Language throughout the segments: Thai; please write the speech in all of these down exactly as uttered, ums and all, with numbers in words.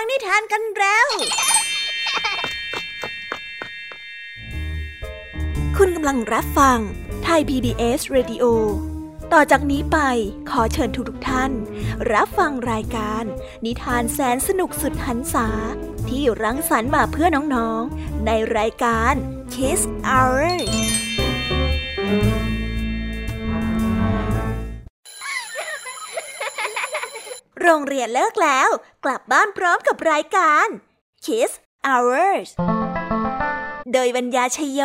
ฟังนิทานกันแล้วคุณกำลังรับฟังไทย พี บี เอส Radio ต่อจากนี้ไปขอเชิญทุกท่านรับฟังรายการนิทานแสนสนุกสุดหรรษาที่รังสรรค์มาเพื่อน้องๆในรายการ Kids Hourโรงเรียนเลิกแล้วกลับบ้านพร้อมกับรายการ Kids Hours โดยบรรยาชัยโย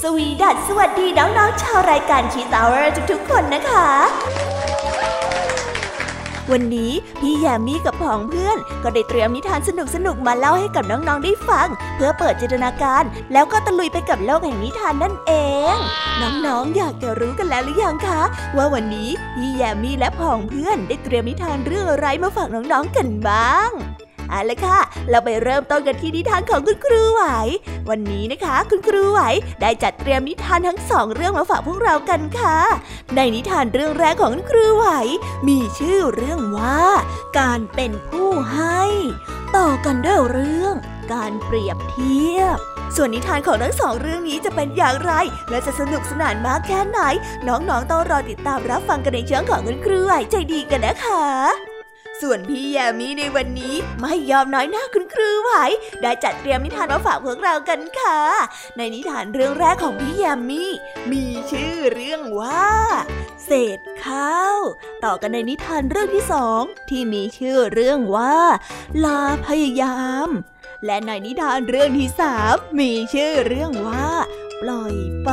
สวีดัสสวัสดีน้องๆชาวรายการ Kids Hours ทุกๆคนนะคะวันนี้พี่แยมมี่กับผองเพื่อนก็ได้เตรียมนิทานสนุกๆมาเล่าให้กับน้องๆได้ฟังเพื่อเปิดจินตนาการแล้วก็ตะลุยไปกับโลกแห่งนิทานนั่นเองน้องๆอยากจะรู้กันแล้วหรือยังคะว่าวันนี้พี่แยมมี่และผองเพื่อนได้เตรียมนิทานเรื่องอะไรมาฝากน้องๆกันบ้างเอาล่ะค่ะเราไปเริ่มต้นกันที่นิทานของคุณครูไหววันนี้นะคะคุณครูไหวได้จัดเตรียมนิทานทั้งสองเรื่องมาฝากพวกเรากันค่ะในนิทานเรื่องแรกของคุณครูไหวมีชื่อเรื่องว่าการเป็นผู้ให้ต่อกันด้วยเรื่องการเปรียบเทียบส่วนนิทานของทั้งสองเรื่องนี้จะเป็นอย่างไรและจะสนุกสนานมากแค่ไหนน้องๆต้องรอติดตามรับฟังกันในช่วงของคุณครูไหวใจดีกันนะคะส่วนพี่แยมมี่ในวันนี้ไม่ยอมน้อยหน้าคุณครูไหวได้จัดเตรียมนิทานมาฝากพวกเรากันค่ะในนิทานเรื่องแรกของพี่แยมมี่มีชื่อเรื่องว่าเศษข้าวต่อกันในนิทานเรื่องที่สองที่มีชื่อเรื่องว่าลาพยายามและในนิทานเรื่องที่สามมีชื่อเรื่องว่าปล่อยไป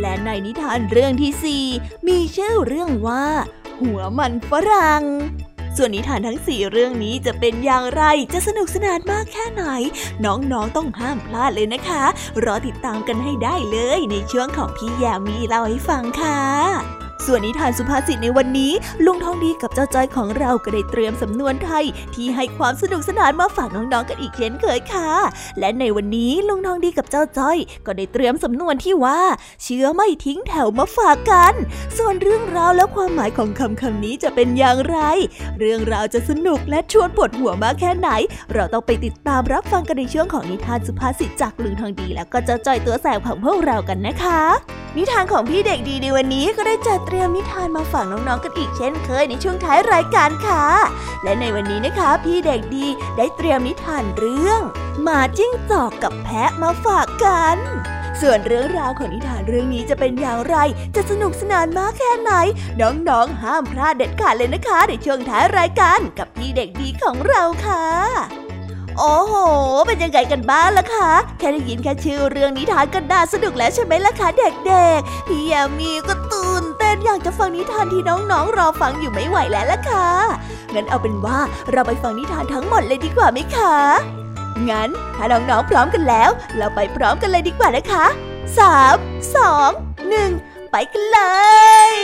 และในนิทานเรื่องที่สี่มีชื่อเรื่องว่าหัวมันฝรั่งส่วนนิทานทั้งสี่เรื่องนี้จะเป็นอย่างไรจะสนุกสนานมากแค่ไหนน้องๆต้องห้ามพลาดเลยนะคะรอติดตามกันให้ได้เลยในช่วงของพี่แยมมี่เล่าให้ฟังค่ะส่วนนิทานสุภาษิตในวันนี้ลุงทองดีกับเจ้าจ้อยของเราก็ได้เตรียมสำนวนไทยที่ให้ความสนุกสนานมาฝากน้องๆกันอีกเช่นเคยค่ะและในวันนี้ลุงทองดีกับเจ้าจ้อยก็ได้เตรียมสำนวนที่ว่าเชื้อไม่ทิ้งแถวมาฝากกันส่วนเรื่องราวและความหมายของคำคำนี้จะเป็นอย่างไรเรื่องราวจะสนุกและชวนปวดหัวมากแค่ไหนเราต้องไปติดตามรับฟังกันในช่วงของนิทานสุภาษิตจากลุงทองดีแล้วก็เจ้าจ้อยตัวแสบของพวกเรากันนะคะนิทานของพี่เด็กดีในวันนี้ก็ได้จัดเตรียมนิทานมาฝากน้องๆกันอีกเช่นเคยในช่วงท้ายรายการค่ะและในวันนี้นะคะพี่เด็กดีได้เตรียมนิทานเรื่องหมาจิ้งจอกกับแพะมาฝากกันส่วนเรื่องราวของนิทานเรื่องนี้จะเป็นอย่างไรจะสนุกสนานมากแค่ไหนน้องๆห้ามพลาดเด็ดขาดเลยนะคะในช่วงท้ายรายการกับพี่เด็กดีของเราค่ะโอ้โหเป็นยังไงกันบ้างล่ะคะแค่ได้ยินแค่ชื่อเรื่องนิทานก็น่าสนุกแล้วใช่ไหมล่ะคะเด็กๆพี่แยมมี่ก็ตื่นเต้นอยากจะฟังนิทานที่น้องๆรอฟังอยู่ไม่ไหวแล้วล่ะค่ะงั้นเอาเป็นว่าเราไปฟังนิทานทั้งหมดเลยดีกว่าไหมคะงั้นถ้าน้องๆพร้อมกันแล้วเราไปพร้อมกันเลยดีกว่านะคะสามสองหนึ่งไปกันเลย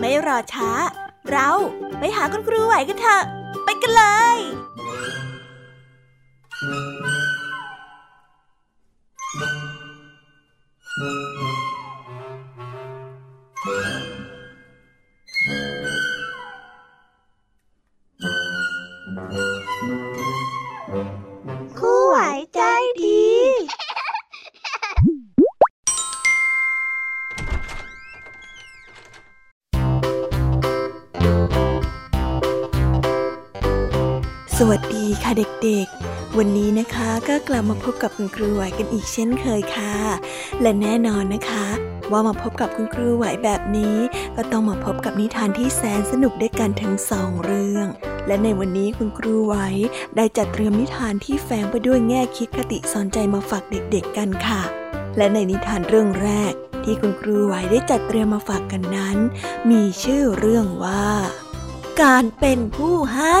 ไม่รอช้าเราไปหาคุณครูไหวกันเถอะไปกันเลยครูไหวใจดี สวัสดีค่ะเด็กๆวันนี้นะคะก็กลับมาพบกับคุณครูไหวกันอีกเช่นเคยค่ะและแน่นอนนะคะว่ามาพบกับคุณครูไหวแบบนี้ก็ต้องมาพบกับนิทานที่แสนสนุกด้วยกันถึงสองเรื่องและในวันนี้คุณครูไหวได้จัดเตรียมนิทานที่แฝงไปด้วยแง่คิดคติสอนใจมาฝากเด็กๆกันค่ะและในนิทานเรื่องแรกที่คุณครูไหวได้จัดเตรียมมาฝากกันนั้นมีชื่อเรื่องว่าการเป็นผู้ให้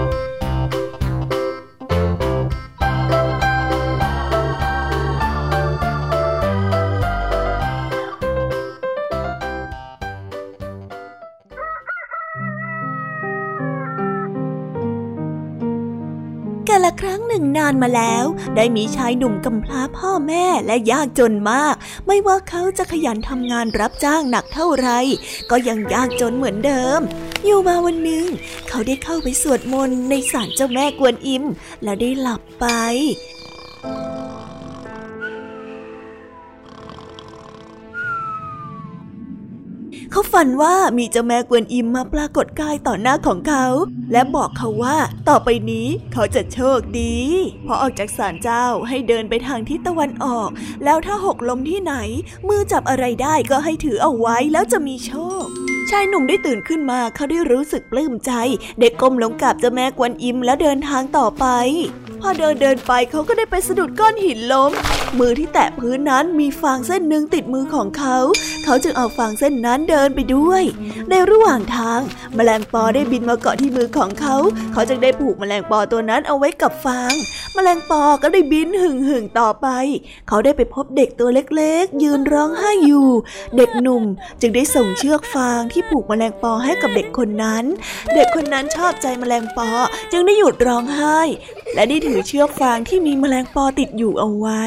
กาลครั้งหนึ่งนานมาแล้วได้มีชายหนุ่มกำพร้าพ่อแม่และยากจนมากไม่ว่าเขาจะขยันทำงานรับจ้างหนักเท่าไรก็ยังยากจนเหมือนเดิมอยู่มาวันหนึ่งเขาได้เข้าไปสวดมนต์ในศาลเจ้าแม่กวนอิมแล้วได้หลับไปเขาฝันว่ามีเจ้าแม่กวนอิมมาปรากฏกายต่อหน้าของเขาและบอกเขาว่าต่อไปนี้เขาจะโชคดีพอออกจากศาลเจ้าให้เดินไปทางทิศตะวันออกแล้วถ้าหกล้มที่ไหนมือจับอะไรได้ก็ให้ถือเอาไว้แล้วจะมีโชคชายหนุ่มได้ตื่นขึ้นมาเขาได้รู้สึกปลื้มใจได้ก้มลงกราบเจ้าแม่กวนอิมแล้วเดินทางต่อไปพอเดินเดินไปเขาก็ได้ไปสะดุดก้อนหินล้มมือที่แตะพื้นนั้นมีฟางเส้นหนึ่งติดมือของเขาเขาจึงเอาฟางเส้นนั้นเดินไปด้วยในระหว่างทางแมลงปอได้บินมาเกาะที่มือของเขาเขาจึงได้ผูกแมลงปอตัวนั้นเอาไว้กับฟางแมลงปอก็ได้บินหึ่งหึ่งต่อไปเขาได้ไปพบเด็กตัวเล็กๆยืนร้องไห้อยู่เด็กหนุ่มจึงได้ส่งเชือกฟางที่ผูกแมลงปอให้กับเด็กคนนั้นเด็กคนนั้นชอบใจแมลงปอจึงได้หยุดร้องไห้และได้ถือเชือกฟางที่มีแมลงปอติดอยู่เอาไว้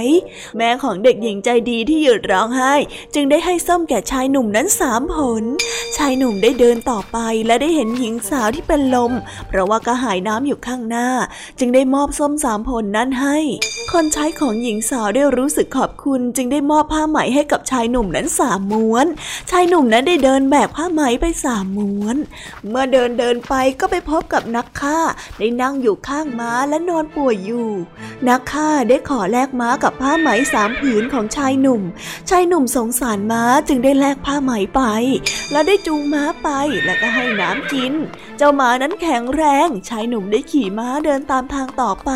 แม่ของเด็กหญิงใจดีที่หยุดร้องไห้จึงได้ให้ส้มแก่ชายหนุ่มนั้นสามผลชายหนุ่มได้เดินต่อไปและได้เห็นหญิงสาวที่เป็นลมเพราะว่ากระหายน้ำอยู่ข้างหน้าจึงได้มอบส้มสามผลนั้นให้คนใช้ของหญิงสาวได้รู้สึกขอบคุณจึงได้มอบผ้าไหมให้กับชายหนุ่มนั้นสามม้วนชายหนุ่มนั้นได้เดินแบกผ้าไหมไปสามม้วนเมื่อเดินเดินไปก็ไปพบกับนักฆ่าได้นั่งอยู่ข้างม้าและนอนป่วยอยู่นักฆ่าได้ขอแลกม้ากับผ้าไหมสามผืนของชายหนุ่มชายหนุ่มสงสารม้าจึงได้แลกผ้าไหมไปและได้จูงม้าไปแล้วก็ให้น้ำกินเจ้าม้านั้นแข็งแรงชายหนุ่มได้ขี่ม้าเดินตามทางต่อไป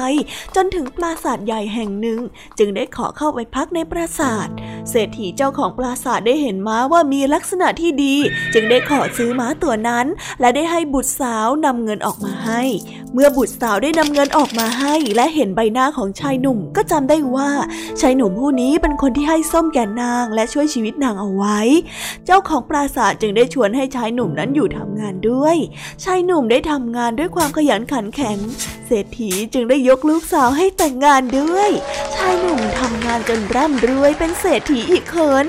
จนถึงปราสาทใหญ่แห่งหนึ่งจึงได้ขอเข้าไปพักในปราสาทเศรษฐีเจ้าของปราสาทได้เห็นม้าว่ามีลักษณะที่ดีจึงได้ขอซื้อม้าตัวนั้นและได้ให้บุตรสาวนำเงินออกมาให้เมื่อบุตรสาวได้นำเงินออกมาให้และเห็นใบหน้าของชายหนุ่มก็จำได้ว่าชายหนุ่มผู้นี้เป็นคนที่ให้ส้มแก่นางและช่วยชีวิตนางเอาไว้เจ้าของปราสาทจึงได้ชวนให้ชายหนุ่มนั้นอยู่ทำงานด้วยชายหนุ่มได้ทำงานด้วยความขยันขันแข็งเศรษฐีจึงได้ยกลูกสาวให้แต่งงานด้วยชายหนุ่มทำงานจนร่ำรวยเป็นเศรษฐีอีกคน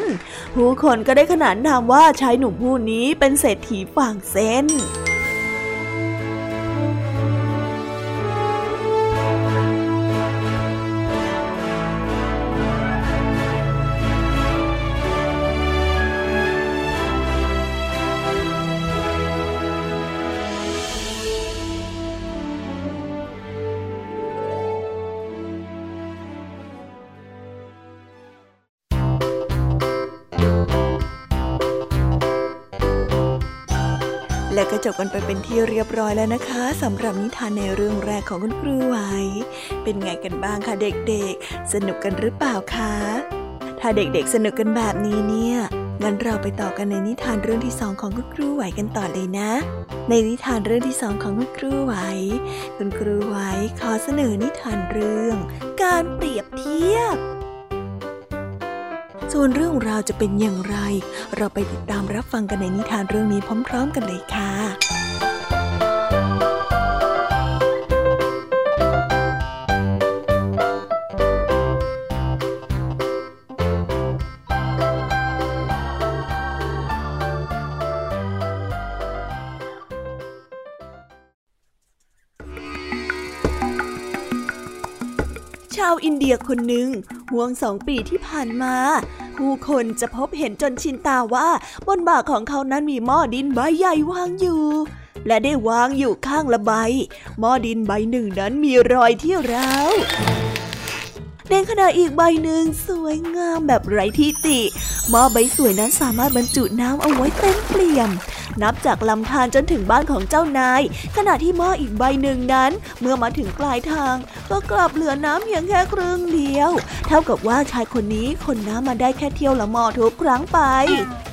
ผู้คนก็ได้ขนานนามว่าชายหนุ่มผู้นี้เป็นเศรษฐีฝั่งเส้นและก็จบกันไปเป็นที่เรียบร้อยแล้วนะคะสำหรับนิทานในเรื่องแรกของคุณครูไหวเป็นไงกันบ้างคะเด็กๆสนุกกันหรือเปล่าคะถ้าเด็กๆสนุกกันแบบนี้เนี่ยงั้นเราไปต่อกันในนิทานเรื่องที่สองของคุณครูไหวกันต่อเลยนะในนิทานเรื่องที่สองของคุณครูไหวคุณครูไหวขอเสนอนิทานเรื่องการเปรียบเทียบส่วนเรื่องราวจะเป็นอย่างไรเราไปติดตามรับฟังกันในนิทานเรื่องนี้พร้อมๆกันเลยค่ะชาวอินเดียคนหนึ่งห่วงสองปีที่ผ่านมา ผู้คนจะพบเห็นจนชินตาว่าบนบ่าของเขานั้นมีหม้อดินใบใหญ่วางอยู่และได้วางอยู่ข้างละใบหม้อดินใบหนึ่งนั้นมีรอยที่ร้าวในขณะอีกใบหนึ่งสวยงามแบบไร้ที่ติหม้อใบสวยนั้นสามารถบรรจุน้ำเอาไว้เต็มเปี่ยมนับจากลำธารจนถึงบ้านของเจ้านายขณะที่หม้ออีกใบหนึ่งนั้นเมื่อมาถึงปลายทางก็กลับเหลือน้ำเพียงแค่ครึ่งเดียวเท่ากับว่าชายคนนี้คนน้ำมาได้แค่เที่ยวละหม้อทุกครั้งไป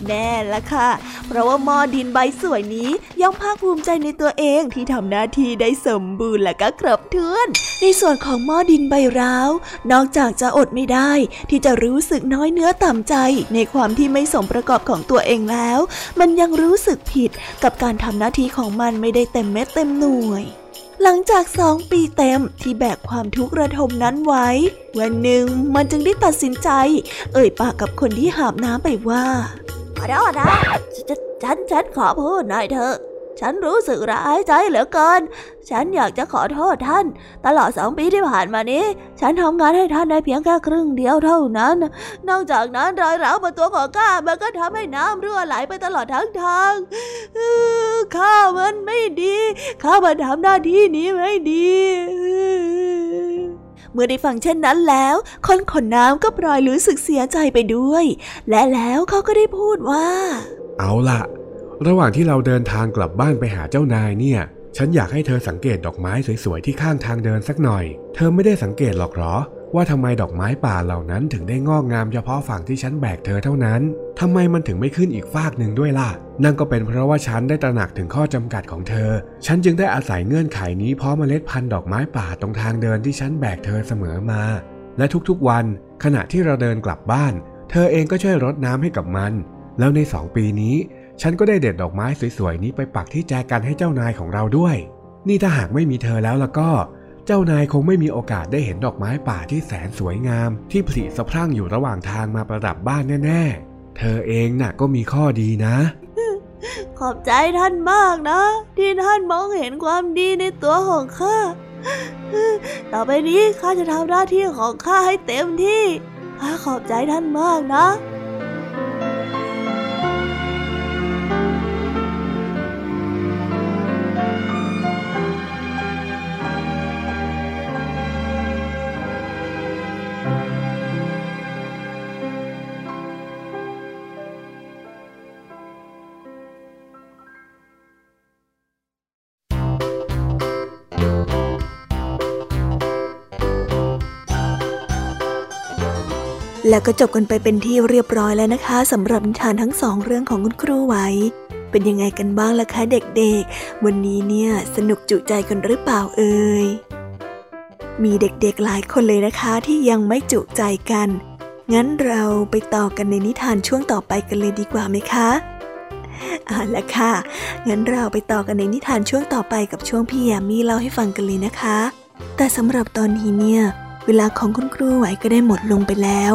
แน่ละค่ะเพราะว่าหม้อดินใบสวยนี้ย่อมภาคภูมิใจในตัวเองที่ทำหน้าที่ได้สมบูรณ์และก็ครบถ้วนในส่วนของหม้อดินใบร้าวนอกจากจะอดไม่ได้ที่จะรู้สึกน้อยเนื้อต่ำใจในความที่ไม่สมประกอบของตัวเองแล้วมันยังรู้สึกผิดกับการทำหน้าที่ของมันไม่ได้เต็มเม็ดเต็มหน่วยหลังจากสองปีเต็มที่แบกความทุกข์ระทมนั้นไว้วันหนึ่งมันจึงได้ตัดสินใจเอ่ยปากกับคนที่หาบน้ำไปว่าขอโทษนะฉันฉันขอโทษหน่อยเถอะฉันรู้สึกร้ายใจเหลือเกินฉันอยากจะขอโทษท่านตลอดสองปีที่ผ่านมานี้ฉันทำงานให้ท่านได้เพียงแค่ครึ่งเดียวเท่านั้นนอกจากนั้นรอยร้าวบนตัวของข้ามันก็ทำให้น้ำรั่วไหลไปตลอดทั้งทางข้ามันไม่ดีข้ามันทำหน้าที่นี้ไม่ดีเมื่อได้ฟังเช่นนั้นแล้วคนขนน้ำก็พลอยรู้สึกเสียใจไปด้วยและแล้วเขาก็ได้พูดว่าเอาล่ะระหว่างที่เราเดินทางกลับบ้านไปหาเจ้านายเนี่ยฉันอยากให้เธอสังเกตดอกไม้สวยๆที่ข้างทางเดินสักหน่อยเธอไม่ได้สังเกตหรอกหรอว่าทำไมดอกไม้ป่าเหล่านั้นถึงได้งอกงามเฉพาะฝั่งที่ฉันแบกเธอเท่านั้นทำไมมันถึงไม่ขึ้นอีกฝากหนึ่งด้วยล่ะนั่นก็เป็นเพราะว่าฉันได้ตระหนักถึงข้อจำกัดของเธอฉันจึงได้อาศัยเงื่อนไขนี้เพราะเมล็ดพันธุ์ดอกไม้ป่าตรงทางเดินที่ฉันแบกเธอเสมอมาและทุกๆวันขณะที่เราเดินกลับบ้านเธอเองก็ช่วยรดน้ำให้กับมันแล้วในสองปีนี้ฉันก็ได้เด็ดดอกไม้สวยๆนี้ไปปักที่แจกันให้เจ้านายของเราด้วยนี่ถ้าหากไม่มีเธอแล้วล่ะก็เจ้านายคงไม่มีโอกาสได้เห็นดอกไม้ป่าที่แสนสวยงามที่ผลิสะพรั่งอยู่ระหว่างทางมาประดับบ้านแน่ๆเธอเองน่ะก็มีข้อดีนะขอบใจท่านมากนะที่ท่านมองเห็นความดีในตัวของข้าต่อไปนี้ข้าจะทำหน้าที่ของข้าให้เต็มที่ข้าขอบใจท่านมากนะแล้วก็จบกันไปเป็นที่เรียบร้อยแล้วนะคะสำหรับนิทานทั้งสองเรื่องของคุณครูไหวเป็นยังไงกันบ้างล่ะคะเด็กๆวันนี้เนี่ยสนุกจุใจกันหรือเปล่าเอ่ยมีเด็กๆหลายคนเลยนะคะที่ยังไม่จุใจกันงั้นเราไปต่อกันในนิทานช่วงต่อไปกันเลยดีกว่าไหมคะเอาล่ะค่ะงั้นเราไปต่อกันในนิทานช่วงต่อไปกับช่วงพี่แยมมี่เล่าให้ฟังกันเลยนะคะแต่สำหรับตอนนี้เนี่ยเวลาของคุณครูไหวก็ได้หมดลงไปแล้ว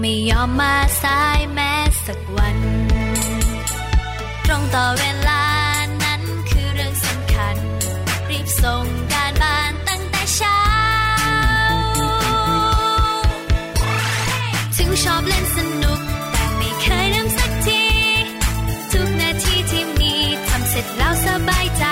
ไม่ยอมมาสายแม้สักวันตรงต่อเวลานั้นคือเรื่องสำคัญรีบส่งการบ้านตั้งแต่เช้าถึงชอบเล่นสนุกแต่ไม่เคยลืมสักทีทุกนาทีที่มีทำเสร็จแล้วสบายใจ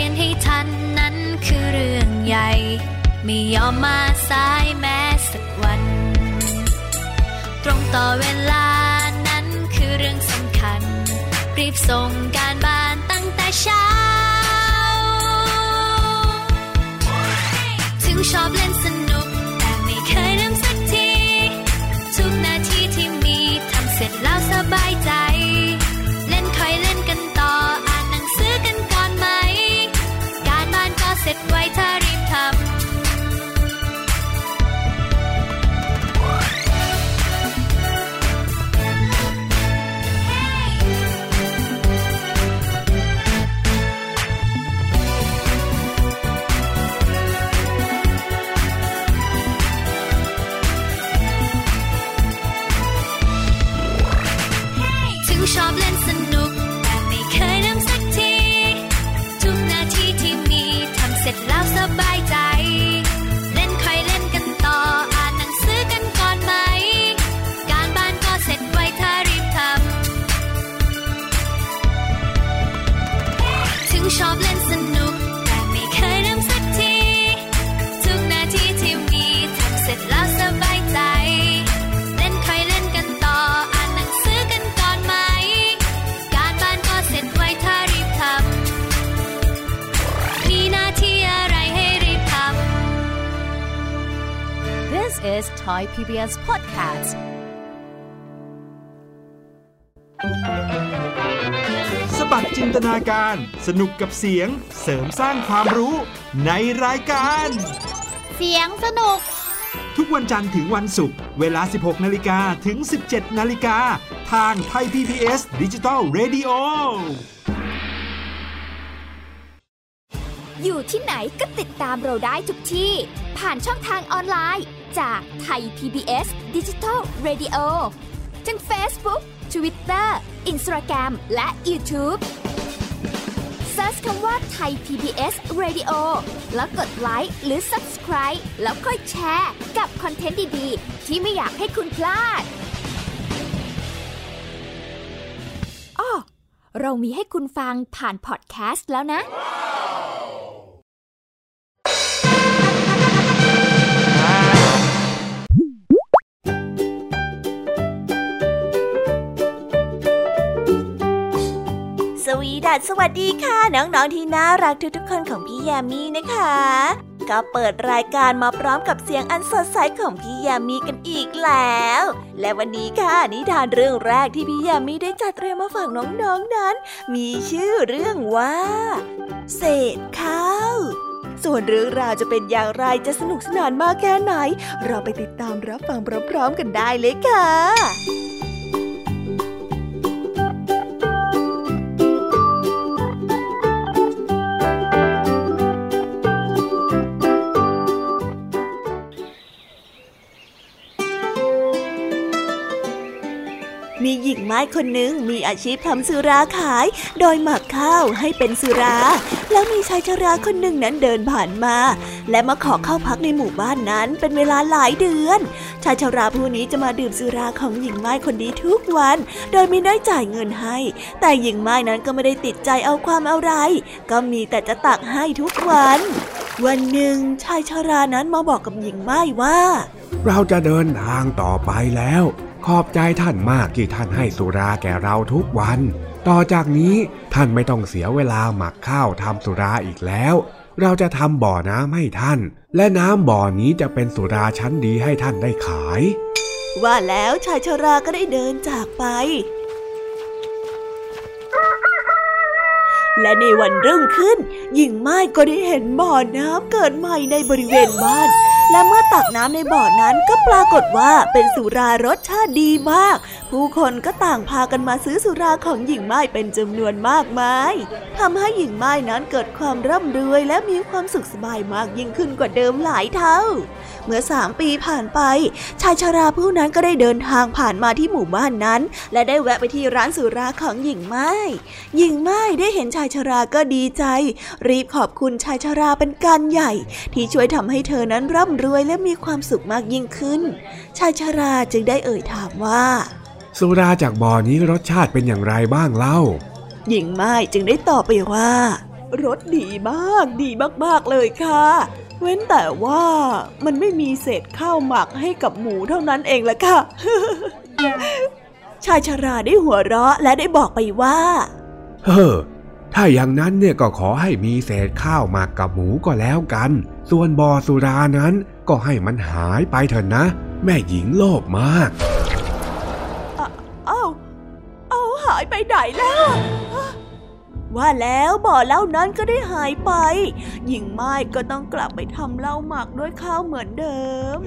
รียนให้ทันนั้นคือเรื่องใหญ่ไม่ยอมมาสายแม้สักวันตรงต่อเวลานั้นคือเรื่องสำคัญรีบส่งการบ้านตั้งแต่เช้าถึงชอบเล่นสนุกแต่ไม่เคยลืมสักทีทุกนาทีที่มีทำเสร็จแล้วสบายใจเล่นค่อยเล่นกันต่ออ่านหนังสือกันก่อนไหมการบ้านก็เสร็จไวถ้ารีบทำชอบเล่นสนุกแต่ไม่เคยลืมสักทีทุกนาทีที่มีทำเสร็จแล้วสบายใจเล่นค่อยเล่นกันต่ออ่านหนังสือกันก่อนไหมการบ้านก็เสร็จไวถ้ารีบทำถึงชอบเล่นสนุกแต่ไม่เคยลืมสักทีทุกนาทีที่มีทำเสร็จแล้วสบายใจThis is Thai พี บี เอส Podcast สบัดจินตนาการสนุกกับเสียงเสริมสร้างความรู้ในรายการเสียงสนุกทุกวันจันทร์ถึงวันศุกร์เวลา สิบหก นาฬิกาถึง สิบเจ็ด นาฬิกาทาง Thai พี บี เอส Digital Radio อยู่ที่ไหนก็ติดตามเราได้ทุกที่ผ่านช่องทางออนไลน์จากไทย พี บี เอส Digital Radio ทั้ง Facebook, Twitter, Instagram และ YouTube Search คำว่าไทย พี บี เอส Radio แล้วกดไลค์หรือ Subscribe แล้วค่อยแชร์กับคอนเทนต์ดีๆที่ไม่อยากให้คุณพลาดอ้อเรามีให้คุณฟังผ่านพอดแคสต์แล้วนะสวีดัสสวัสดีค่ะน้องๆที่น่ารักทุกๆคนของพี่แยมมี่นะคะก็เปิดรายการมาพร้อมกับเสียงอันสดใสของพี่แยมมี่กันอีกแล้วและวันนี้ค่ะนิทานเรื่องแรกที่พี่แยมมี่ได้จัดเตรียมมาฝากน้องๆนั้นมีชื่อเรื่องว่าเศษข้าวส่วนเรื่องราวจะเป็นอย่างไรจะสนุกสนานมากแค่ไหนเราไปติดตามรับฟังพร้อมๆกันได้เลยค่ะมีหญิงไม้คนหนึ่งมีอาชีพทำสุราขายโดยหมักข้าวให้เป็นสุราแล้วมีชายชราคนหนึ่งนั้นเดินผ่านมาและมาขอเข้าพักในหมู่บ้านนั้นเป็นเวลาหลายเดือนชายชราผู้นี้จะมาดื่มสุราของหญิงไม้คนนี้ทุกวันโดยไม่ได้จ่ายเงินให้แต่หญิงไม้นั้นก็ไม่ได้ติดใจเอาความอะไรก็มีแต่จะตักให้ทุกวันวันหนึ่งชายชรานั้นมาบอกกับหญิงไม้ว่าเราจะเดินทางต่อไปแล้วขอบใจท่านมากที่ท่านให้สุราแก่เราทุกวันต่อจากนี้ท่านไม่ต้องเสียเวลาหมักข้าวทำสุราอีกแล้วเราจะทำบ่อน้ำให้ท่านและน้ำบ่อนี้จะเป็นสุราชั้นดีให้ท่านได้ขายว่าแล้วชายชราก็ได้เดินจากไปและในวันรุ่งขึ้นหญิงไม้ก็ได้เห็นบ่อน้ำเกิดใหม่ในบริเวณบ้านและเมื่อตักน้ำในบ่อนั้นก็ปรากฏว่าเป็นสุรารสชาติดีมากผู้คนก็ต่างพากันมาซื้อสุราของหญิงไม้เป็นจำนวนมากมายทำให้หญิงไม้นั้นเกิดความร่ำรวยและมีความสุขสบายมากยิ่งขึ้นกว่าเดิมหลายเท่าเมื่อสามปีผ่านไปชายชราผู้นั้นก็ได้เดินทางผ่านมาที่หมู่บ้านนั้นและได้แวะไปที่ร้านสุราของหญิงไม้หญิงไม้ได้เห็นชายชราก็ดีใจรีบขอบคุณชายชราเป็นการใหญ่ที่ช่วยทำให้เธอนั้นร่ำรวยและมีความสุขมากยิ่งขึ้นชายชราจึงได้เอ่ยถามว่าสุราจากบ่อนี้รสชาติเป็นอย่างไรบ้างเล่าหญิงไม้จึงได้ตอบไปว่า รสดีมากดีมากๆเลยค่ะเว้นแต่ว่ามันไม่มีเศษข้าวหมักให้กับหมูเท่านั้นเองล่ะค่ะ ชายชราได้หัวเราะและได้บอกไปว่าเฮ้อถ้าอย่างนั้นเนี่ยก็ขอให้มีเศษข้าวหมักกับหมูก็แล้วกันส่วนบ่อสุรานั้นก็ให้มันหายไปเถอะนะแม่หญิงโลภมากอ้าวเอาหายไปไหนแล้วว่าแล้วบ่อเหล้านั้นก็ได้หายไปหญิงไม้ก็ต้องกลับไปทำเหล้าหมักด้วยข้าวเหมือนเดิม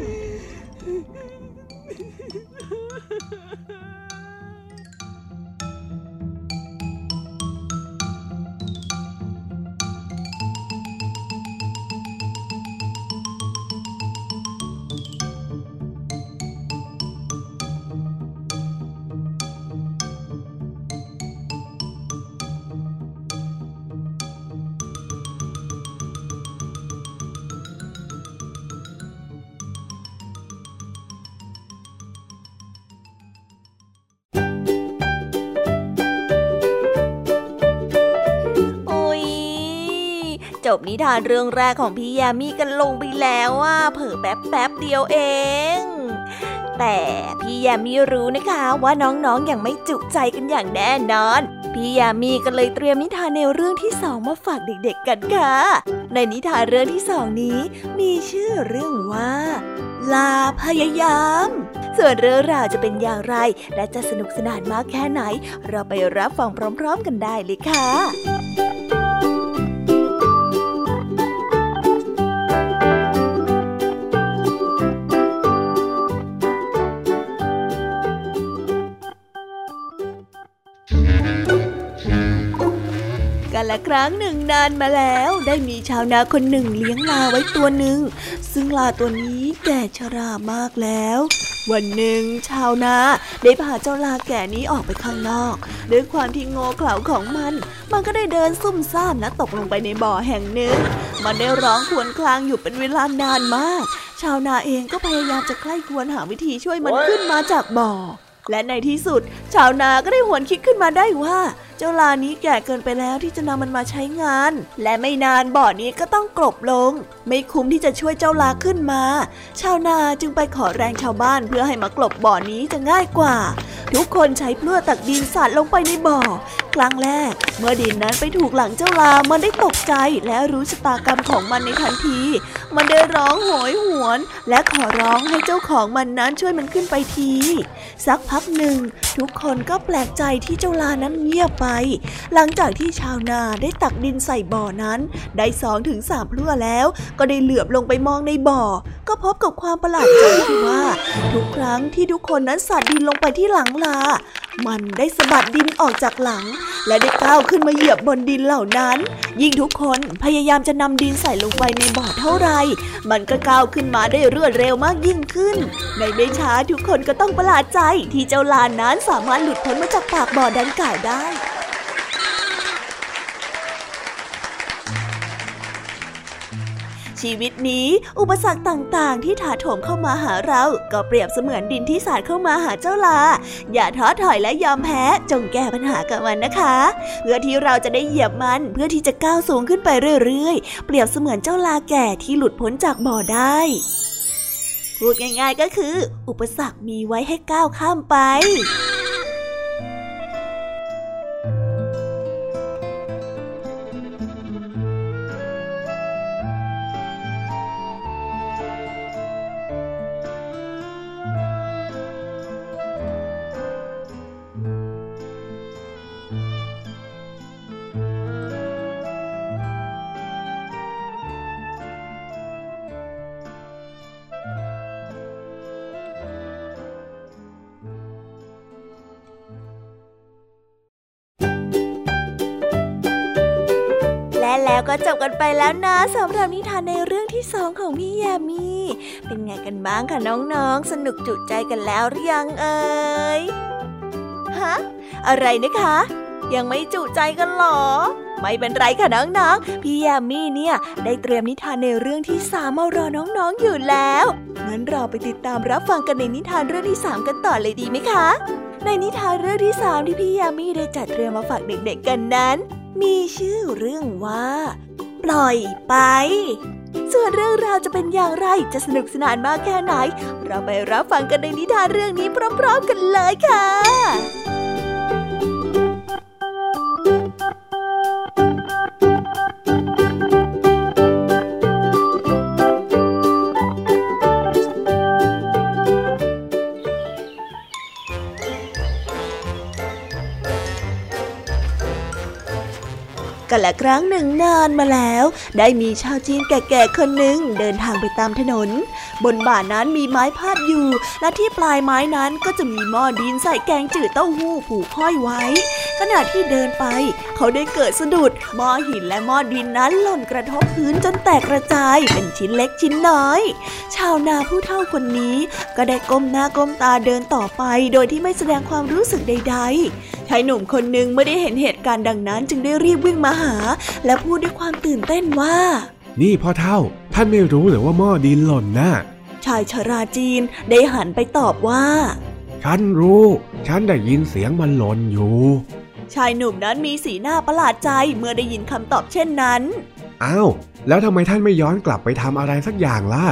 จบนิทานเรื่องแรกของพี่ยามีกันลงไปแล้วอ่ะเผลอแป๊บแป๊บเดียวเองแต่พี่ยามีรู้นะคะว่าน้องๆยังไม่จุใจกันอย่างแน่นอนพี่ยามีก็เลยเตรียมนิทานแนวเรื่องที่สองมาฝากเด็กๆกันค่ะในนิทานเรื่องที่สองนี้มีชื่อเรื่องว่าลาพยายามส่วนเรื่องราวจะเป็นอย่างไรและจะสนุกสนานมากแค่ไหนเราไปรับฟังพร้อมๆกันได้เลยค่ะกันละครั้งหนึ่งนานมาแล้วได้มีชาวนาคนหนึ่งเลี้ยงลาไว้ตัวหนึ่งซึ่งลาตัวนี้แก่ชรามากแล้ววันหนึ่งชาวนาได้พาเจ้าลาแก่นี้ออกไปข้างนอกด้วยความที่โง่เขลาของมันมันก็ได้เดินซุ่มซ่ามและตกลงไปในบ่อแห่งหนึ่งมันได้ร้องครวญครางอยู่เป็นเวลานานมากชาวนาเองก็พยายามจะใคร่ครวญหาวิธีช่วยมันขึ้นมาจากบ่อและในที่สุดชาวนาก็ได้หวนคิดขึ้นมาได้ว่าเจ้าลานี้แก่เกินไปแล้วที่จะนำมันมาใช้งานและไม่นานบ่อนี้ก็ต้องกลบลงไม่คุ้มที่จะช่วยเจ้าลาขึ้นมาชาวนาจึงไปขอแรงชาวบ้านเพื่อให้มากลบบ่อนี้จะง่ายกว่าทุกคนใช้พลั่วตักดินสาดลงไปในบ่อครั้งแรกเมื่อดินนั้นไปถูกหลังเจ้าลามันได้ตกใจและรู้ชะตากรรมของมันในทันทีมันได้ร้องโหยหวนและขอร้องให้เจ้าของมันนั้นช่วยมันขึ้นไปทีสักพักหนึ่งทุกคนก็แปลกใจที่เจ้าลานั้นเงียบไปหลังจากที่ชาวนาได้ตักดินใส่บ่อนั้นได้สองถึงสามพลั่วแล้วก็ได้เหลือบลงไปมองในบ่อก็พบกับความประหลาดใจที่ว่าทุกครั้งที่ทุกคนนั้นสาดดินลงไปที่หลังลามันได้สะบัดดินออกจากหลังและได้ก้าวขึ้นมาเหยียบบนดินเหล่านั้นยิ่งทุกคนพยายามจะนำดินใส่ลงไปในบ่อเท่าไรมันก็ก้าวขึ้นมาได้รวดเร็วมากยิ่งขึ้นในไม่ช้าทุกคนก็ต้องประหลาดใจที่เจ้าลานั้นสามารถหลุดพ้นมาจากปากบ่อดังกล่าวได้ชีวิตนี้อุปสรรคต่างๆที่ถาโถมเข้ามาหาเราก็เปรียบเสมือนดินที่สาดเข้ามาหาเจ้าลาอย่าท้อถอยและยอมแพ้จงแก้ปัญหากับมันนะคะเพื่อที่เราจะได้เหยียบมันเพื่อที่จะก้าวสูงขึ้นไปเรื่อยๆเปรียบเสมือนเจ้าลาแก่ที่หลุดพ้นจากบ่อได้พูดง่ายๆก็คืออุปสรรคมีไว้ให้ก้าวข้ามไปก็จบกันไปแล้วนะสำหรับนิทานในเรื่องที่สองของพี่ยามีเป็นไงกันบ้างคะน้องๆสนุกจุใจกันแล้วหรือยังเอ่ยฮะอะไรนะคะยังไม่จุใจกันหรอไม่เป็นไรค่ะน้องๆพี่ยามีเนี่ยได้เตรียมนิทานในเรื่องที่สามมารอน้องๆอยู่แล้วงั้นเราไปติดตามรับฟังกันในนิทานเรื่องที่สามกันต่อเลยดีไหมคะในนิทานเรื่องที่สามที่พี่ยามีได้จัดเตรียมมาฝากเด็กๆกันนั้น มีชื่อเรื่องว่าปล่อยไปส่วนเรื่องราวจะเป็นอย่างไรจะสนุกสนานมากแค่ไหนเราไปรับฟังกันในนิทานเรื่องนี้พร้อมๆกันเลยค่ะกาลครั้งหนึ่งนานมาแล้วได้มีชาวจีนแก่ๆคนหนึ่งเดินทางไปตามถนนบนบ่านั้นมีไม้พาดอยู่และที่ปลายไม้นั้นก็จะมีหม้อดินใส่แกงจืดเต้าหู้ผูกห้อยไว้ขณะที่เดินไปเขาได้เกิดสะดุดหม้อหินและหม้อดินนั้นหล่นกระทบพื้นจนแตกกระจายเป็นชิ้นเล็กชิ้นน้อยชาวนาผู้เฒ่าคนนี้ก็ได้ก้มหน้าก้มตาเดินต่อไปโดยที่ไม่แสดงความรู้สึกใดๆชายหนุ่มคนหนึ่งเมื่อได้เห็นเหตุการณ์ดังนั้นจึงได้รีบวิ่งมาหาและพูดด้วยความตื่นเต้นว่านี่พ่อเฒ่าท่านไม่รู้หรือว่าหม้อดินหล่นนะชายชราจีนได้หันไปตอบว่าฉันรู้ฉันได้ยินเสียงมันหล่นอยู่ชายหนุ่มนั้นมีสีหน้าประหลาดใจเมื่อได้ยินคำตอบเช่นนั้นอ้าวแล้วทำไมท่านไม่ย้อนกลับไปทำอะไรสักอย่างล่ะ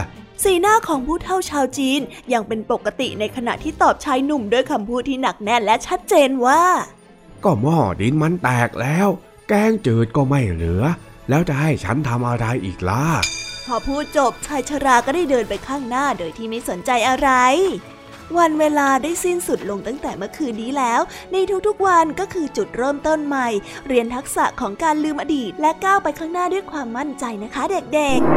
สีหน้าของผู้เฒ่าชาวจีนยังเป็นปกติในขณะที่ตอบชายหนุ่มด้วยคำพูดที่หนักแน่นและชัดเจนว่าก็หม้อดินมันแตกแล้วแกงจืดก็ไม่เหลือแล้วจะให้ฉันทำอะไรอีกล่ะพอพูดจบชายชราก็ได้เดินไปข้างหน้าโดยที่ไม่สนใจอะไรวันเวลาได้สิ้นสุดลงตั้งแต่เมื่อคืนนี้แล้วในทุกๆวันก็คือจุดเริ่มต้นใหม่เรียนทักษะของการลืมอดีตและก้าวไปข้างหน้าด้วยความมั่นใจนะคะเด็กๆ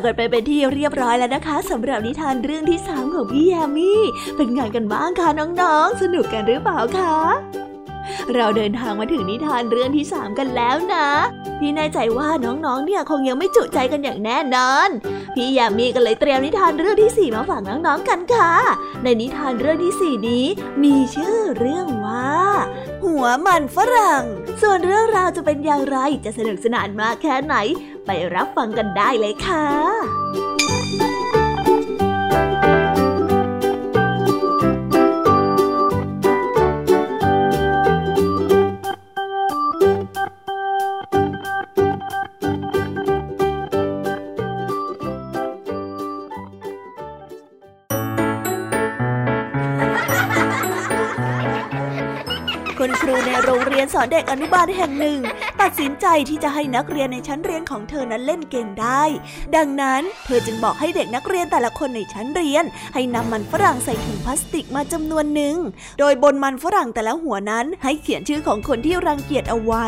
กันไปเป็นที่เรียบร้อยแล้วนะคะสำหรับนิทานเรื่องที่สามของพี่แยมมี่เป็นไงกันบ้างคะน้องๆสนุกกันหรือเปล่าคะเราเดินทางมาถึงนิทานเรื่องที่สามกันแล้วนะพี่แน่ใจว่าน้องๆเนี่ยคงยังไม่จุใจกันอย่างแน่นอนพี่ยามีก็เลยเตรียมนิทานเรื่องที่สี่มาฝากน้องๆกันค่ะในนิทานเรื่องที่สี่นี้มีชื่อเรื่องว่าหัวมันฝรั่งส่วนเรื่องราวจะเป็นอย่างไรจะสนุกสนานมากแค่ไหนไปรับฟังกันได้เลยค่ะครูในโรงเรียนสอนเด็กอนุบาลแห่งหนึ่งตัดสินใจที่จะให้นักเรียนในชั้นเรียนของเธอนั้นเล่นเกมได้ดังนั้นเธอจึงบอกให้เด็กนักเรียนแต่ละคนในชั้นเรียนให้นำมันฝรั่งใส่ถุงพลาสติกมาจำนวนหนึ่งโดยบนมันฝรั่งแต่ละหัวนั้นให้เขียนชื่อของคนที่รังเกียจเอาไว้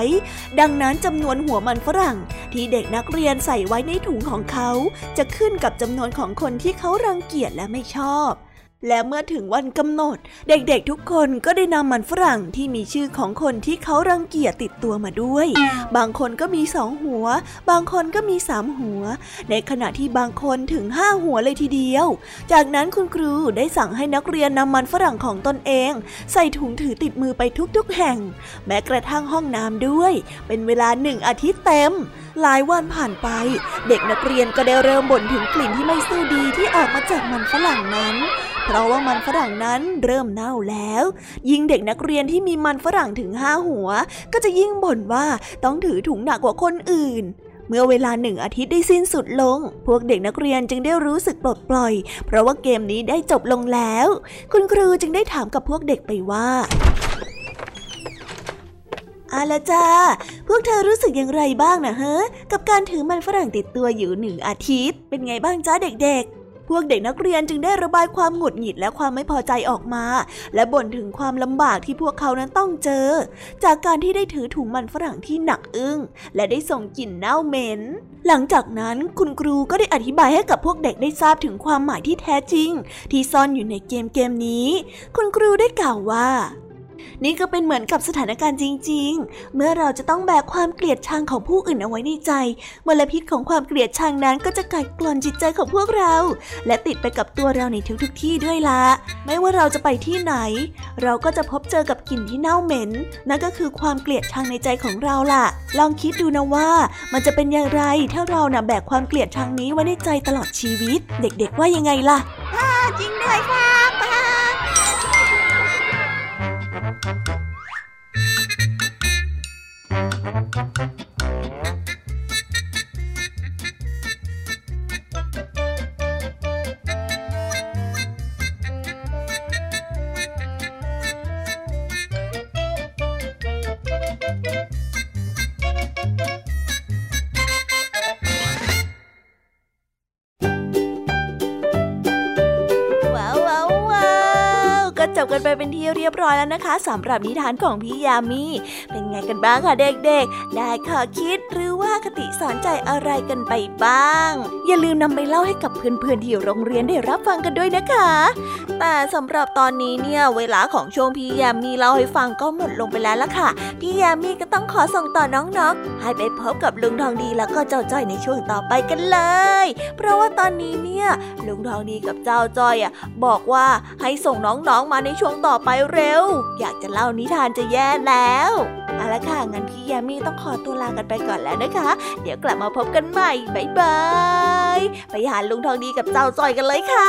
ดังนั้นจำนวนหัวมันฝรั่งที่เด็กนักเรียนใส่ไว้ในถุงของเขาจะขึ้นกับจำนวนของคนที่เขารังเกียจและไม่ชอบและเมื่อถึงวันกำหนดเด็กๆทุกคนก็ได้นำมันฝรั่งที่มีชื่อของคนที่เขารังเกียจติดตัวมาด้วยบางคนก็มีสองหัวบางคนก็มีสามหัวในขณะที่บางคนถึงห้าหัวเลยทีเดียวจากนั้นคุณครูได้สั่งให้นักเรียนนำมันฝรั่งของตนเองใส่ถุงถือติดมือไปทุกๆแห่งแม้กระทั่งห้องน้ำด้วยเป็นเวลาหนึ่งอาทิตย์เต็มหลายวันผ่านไปเด็กนักเรียนก็ได้เริ่มบ่นถึงกลิ่นที่ไม่สู้ดีที่ออกมาจากมันฝรั่งนั้นเพราะว่ามันฝรั่งนั้นเริ่มเน่าแล้วยิ่งเด็กนักเรียนที่มีมันฝรั่งถึงห้าหัวก็จะยิ่งบ่นว่าต้องถือถุงหนักกว่าคนอื่นเมื่อเวลาหนึ่งอาทิตย์ได้สิ้นสุดลงพวกเด็กนักเรียนจึงได้รู้สึกปลดปล่อยเพราะว่าเกมนี้ได้จบลงแล้วคุณครูจึงได้ถามกับพวกเด็กไปว่าเอาล่ะจ้าพวกเธอรู้สึกอย่างไรบ้างนะฮะกับการถือมันฝรั่งติดตัวอยู่หนึ่งอาทิตย์เป็นไงบ้างจ้าเด็กๆ พวกเด็กนักเรียนจึงได้ระบายความหงุดหงิดและความไม่พอใจออกมาและบ่นถึงความลำบากที่พวกเขานั้นต้องเจอจากการที่ได้ถือถุงมันฝรั่งที่หนักอึ้งและได้ส่งกลิ่นเน่าเหม็นหลังจากนั้นคุณครูก็ได้อธิบายให้กับพวกเด็กได้ทราบถึงความหมายที่แท้จริงที่ซ่อนอยู่ในเกมเกมนี้คุณครูได้กล่าวว่านี่ก็เป็นเหมือนกับสถานการณ์จริงๆเมื่อเราจะต้องแบกความเกลียดชังของผู้อื่นเอาไว้ในใจมลพิษของความเกลียดชังนั้นก็จะกัดกร่อนจิตใจของพวกเราและติดไปกับตัวเราในทุกๆที่ด้วยละไม่ว่าเราจะไปที่ไหนเราก็จะพบเจอกับกลิ่นที่เน่าเหม็นนั่นก็คือความเกลียดชังในใจของเราล่ะลองคิดดูนะว่ามันจะเป็นอย่างไรถ้าเรานะแบกความเกลียดชังนี้ไว้ในใจตลอดชีวิตเด็กๆว่ายังไงล่ะฮ่าจริงด้วยครับกันไปเป็นที่เรียบร้อยแล้วนะคะสำหรับนิทานของพี่ยามีเป็นไงกันบ้างค่ะเด็กๆได้ข้อคิดหรือว่าคติสอนใจอะไรกันไปบ้างอย่าลืมนำไปเล่าให้กับเพื่อนๆที่โรงเรียนได้รับฟังกันด้วยนะคะแต่สำหรับตอนนี้เนี่ยเวลาของช่วงพี่ยามีเล่าให้ฟังก็หมดลงไปแล้วล่ะค่ะพี่ยามีก็ต้องขอส่งต่อน้องๆให้ไปพบกับลุงทองดีแล้วก็เจ้าจ้อยในช่วงต่อไปกันเลยเพราะว่าตอนนี้เนี่ยลุงทองดีกับเจ้าจ้อยอ่ะบอกว่าให้ส่งน้องๆมาในช่วงต่อไปเร็วอยากจะเล่านิทานจะแย่แล้วเอาละค่ะงั้นพี่ยามีต้องขอตัวลากันไปก่อนแล้วนะคะเดี๋ยวกลับมาพบกันใหม่บ๊ายบายไปหาลุงทองดีกับเจ้าจ้อยกันเลยค่ะ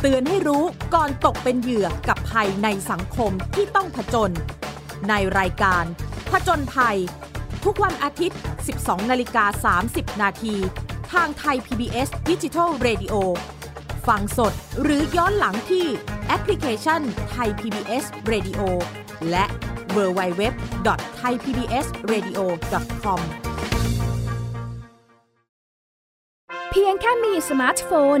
เตือนให้รู้ก่อนตกเป็นเหยื่อกับภัยในสังคมที่ต้องผจญในรายการผจญภัยทุกวันอาทิตย์ สิบสองนาฬิกาสามสิบนาที ทางไทย พี บี เอส Digital Radio ฟังสดหรือย้อนหลังที่แอปพลิเคชันไทย พี บี เอส Radio และ ดับเบิลยู ดับเบิลยู ดับเบิลยู ดอท ไทย พี บี เอส เรดิโอ ดอท คอม เพียงแค่มีสมาร์ทโฟน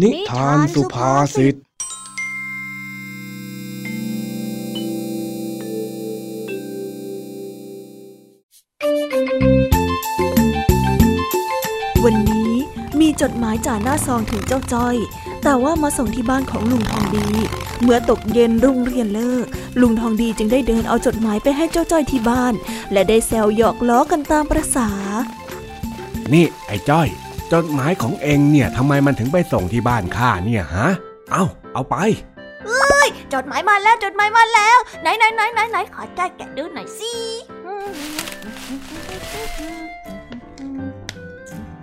นิทานสุภาษิตวันนี้มีจดหมายจ่าหน้าซองถึงเจ้าจ้อยแต่ว่ามาส่งที่บ้านของลุงทองดีเมื่อตกเย็นโรงเรียนเลิกลุงทองดีจึงได้เดินเอาจดหมายไปให้เจ้าจ้อยที่บ้านและได้แซวหยอกล้อกันตามประสานี่ไอ้จ้อยจดหมายของเองเนี่ยทำไมมันถึงไปส่งที่บ้านข้าเนี่ยฮะเอาเอาไปเอ้ยจดหมายมาแล้วจดหมายมาแล้วไหนไหนไหนไหนไหนขอจ้อยแกะดูหน่อยสิ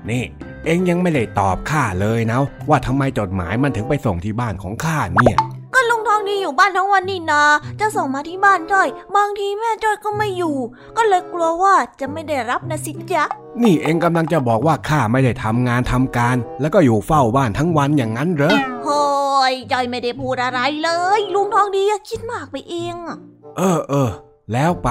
นี่เอ็งยังไม่ได้ตอบข้าเลยนะว่าทำไมจดหมายมันถึงไปส่งที่บ้านของข้าเนี่ยก็ลุงทองดีอยู่บ้านทั้งวันนี่นาจะส่งมาที่บ้านจ้อยบางทีแม่จ้อยก็ไม่อยู่ก็เลยกลัวว่าจะไม่ได้รับนะสิจ๊ะนี่เอ็งกำลังจะบอกว่าข้าไม่ได้ทำงานทำการแล้วก็อยู่เฝ้าบ้านทั้งวันอย่างนั้นเหรอโอ้ยจ้อยไม่ได้พูดอะไรเลยลุงทองดีคิดมากไปเองเออเออแล้วไป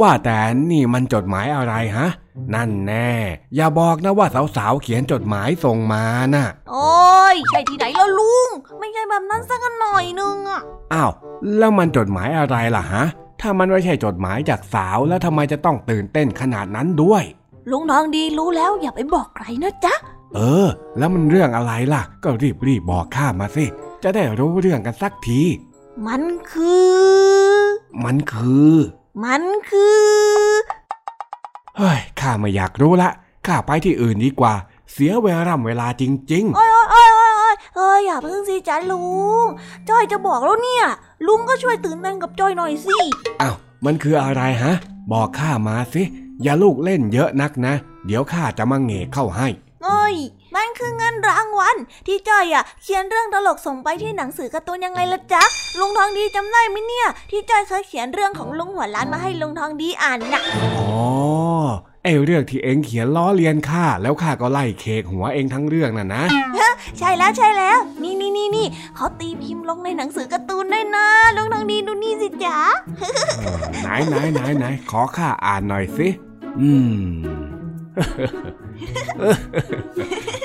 ว่าแต่นี่มันจดหมายอะไรฮะนั่นแน่อย่าบอกนะว่าสาวๆเขียนจดหมายส่งมาน่ะโอ้ยใช่ที่ไหนแล้วลุงไม่ใช่แบบนั้นสักหน่อยนึงอ่ะอ้าวแล้วมันจดหมายอะไรล่ะฮะถ้ามันไม่ใช่จดหมายจากสาวแล้วทำไมจะต้องตื่นเต้นขนาดนั้นด้วยลุงทองดีรู้แล้วอย่าไปบอกใครนะจ๊ะเออแล้วมันเรื่องอะไรล่ะก็รีบๆบอกข้ามาสิจะได้รู้เรื่องกันสักทีมันคือมันคือมันคือเฮ้ยข้าไม่อยากรู้ละข้าไปที่อื่นดีกว่าเสียเวลาเวลาจริงๆโอ๊ยโอ๊ยโอ๊ยโอ๊ยเฮ้ยอย่าเพิ่งสิจ้าลุงจ้อยจะบอกแล้วเนี่ยลุงก็ช่วยตื่นเต้นกับจ้อยหน่อยสิอ้าวมันคืออะไรฮะบอกข้ามาสิอย่าลูกเล่นเยอะนักนะเดี๋ยวข้าจะมาเหง่เข้าให้เฮ้ยมันคือเงินรางวัลที่จ้อยอ่ะเขียนเรื่องตลกส่งไปที่หนังสือการ์ตูนยังไงล่ะจ๊ะลุงทองดีจำได้ไหมเนี่ยที่จ้อยเคยเขียนเรื่องของลุงหัวล้านมาให้ลุงทองดีอ่านน่ะอ๋อไอเรื่องที่เอ็งเขียนล้อเลียนข้าแล้วข้าก็ไล่เคกหัวเอ็งทั้งเรื่องน่ะนะใช่แล้วใช่แล้วนี่นี่นี่นี่เขาตีพิมพ์ลงในหนังสือการ์ตูนได้นะลุงทองดีดูนี่สิจ๊ะไหนไหนไหนไหนขอข้าอ่านหน่อยสิอืม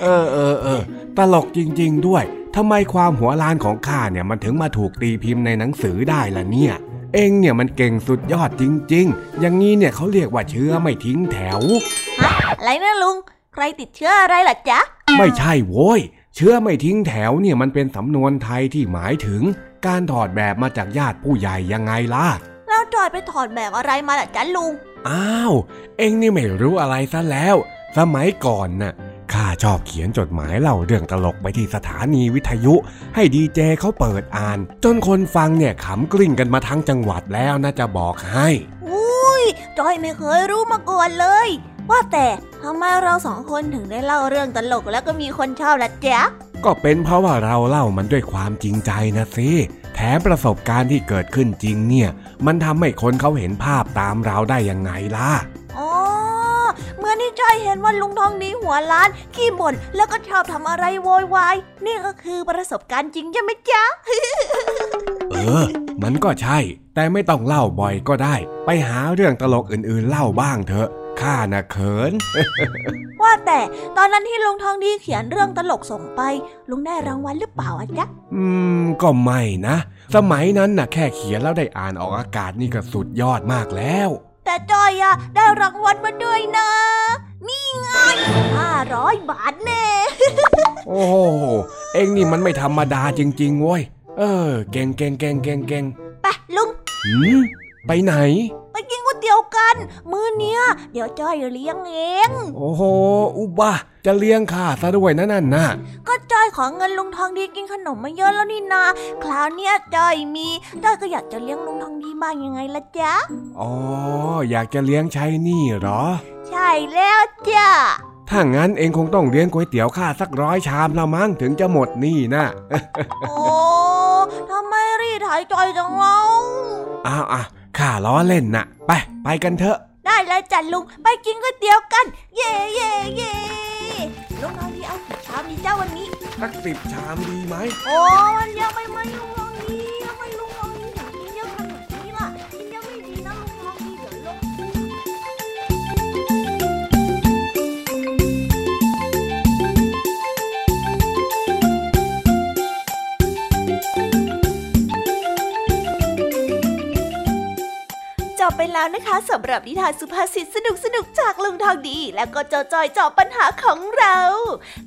เออเออเออตลกจริงๆด้วยทำไมความหัวล้านของข้าเนี่ยมันถึงมาถูกตีพิมพ์ในหนังสือได้ล่ะเนี่ยเอ็งเนี่ยมันเก่งสุดยอดจริงๆอย่างนี้เนี่ยเขาเรียกว่าเชื้อไม่ทิ้งแถวอะไรนะลุงใครติดเชื้ออะไรล่ะจ๊ะไม่ใช่โว้ยเชื้อไม่ทิ้งแถวเนี่ยมันเป็นสำนวนไทยที่หมายถึงการถอดแบบมาจากญาติผู้ใหญ่ยังไงล่ะแล้วจอยไปถอดแบบอะไรมาล่ะจ๊ะลุงอ้าวเอ็งนี่ไม่รู้อะไรซะแล้วสมัยก่อนน่ะข้าชอบเขียนจดหมายเล่าเรื่องตลกไปที่สถานีวิทยุให้ดีเจเขาเปิดอ่านจนคนฟังเนี่ยขำกลิ้งกันมาทั้งจังหวัดแล้วน่าจะบอกให้อุ้ยจอยไม่เคยรู้มาก่อนเลยว่าแต่ทำไมเราสองคนถึงได้เล่าเรื่องตลกแล้วก็มีคนชอบล่ะจ๊ะก็เป็นเพราะว่าเราเล่ามันด้วยความจริงใจนะสิแถมประสบการณ์ที่เกิดขึ้นจริงเนี่ยมันทำให้คนเขาเห็นภาพตามเราได้ยังไงล่ะอ๋อเมื่อนี่จ้อยเห็นว่าลุงทองดีหัวล้านขี้บ่นแล้วก็ชอบทำอะไรโวยวายนี่ก็คือประสบการณ์จริงใช่ไหมจ๊ะเออมันก็ใช่แต่ไม่ต้องเล่าบ่อยก็ได้ไปหาเรื่องตลกอื่นๆเล่าบ้างเถอะข้าน่ะเขินว่าแต่ตอนนั้นที่ลุงทองดีเขียนเรื่องตลกส่งไปลุงได้รางวัลหรือเปล่าอ่ะจ๊ะอืมก็ไม่นะสมัยนั้นน่ะแค่เขียนแล้วได้อ่านออกอากาศนี่ก็สุดยอดมากแล้วแต่จอยอะได้รางวัลมาด้วยนะ นี่ไงห้าร้อยบาทแน่โอ้โหเอ็งนี่มันไม่ธรรมดาจริงๆเว้ยเออเก่งเก่งเก่งเก่งเก่งไปลุงไปไหนไปกินก๋วยเตี๋ยวกันมื้อเนี้ยเดี๋ยวจ้อยเลี้ยงเองโอ้โหอุบะจะเลี้ยงข้าซะด้วยนะนั่นน่ะก็จ้อยขอเงินลุงทองดีกินขนมมาเยอะแล้วนี่นาคราวเนี้ยจ้อยมีจ้อยก็อยากจะเลี้ยงลุงทองดีบ้างยังไงล่ะจ๊ะอ๋ออยากจะเลี้ยงใช้หนี้เหรอใช่แล้วจ้ะถ้างั้นเองคงต้องเลี้ยงก๋วยเตี๋ยวข้าสักร้อยชามละมั้งถึงจะหมดหนี้น่ะโอ้ทำไมรีดหายใจจังเราอ้าวอ่ะข้าล้อเล่นน่ะไปไปกันเถอะได้เลยจ้ะลุงไปกินก๋วยเตี๋ยวกันเย่เย่เย่ลุงทองดีเอากี่ชามดีเจ้าวันนี้สักสิบชามดีไหมโอ้มันเยอะไปไหมลุงทองดีทำไมลุงทองดีถึงกินเยอะขนาดนี้ล่ะกินเยอะไม่ดีนะลุงทองดีเดี๋ยวลุงไปแล้วนะคะสำหรับนิทานสุภาษิตสนุกสนุกจากลุงทองดีแล้วก็เจ้าจอยจอบปัญหาของเรา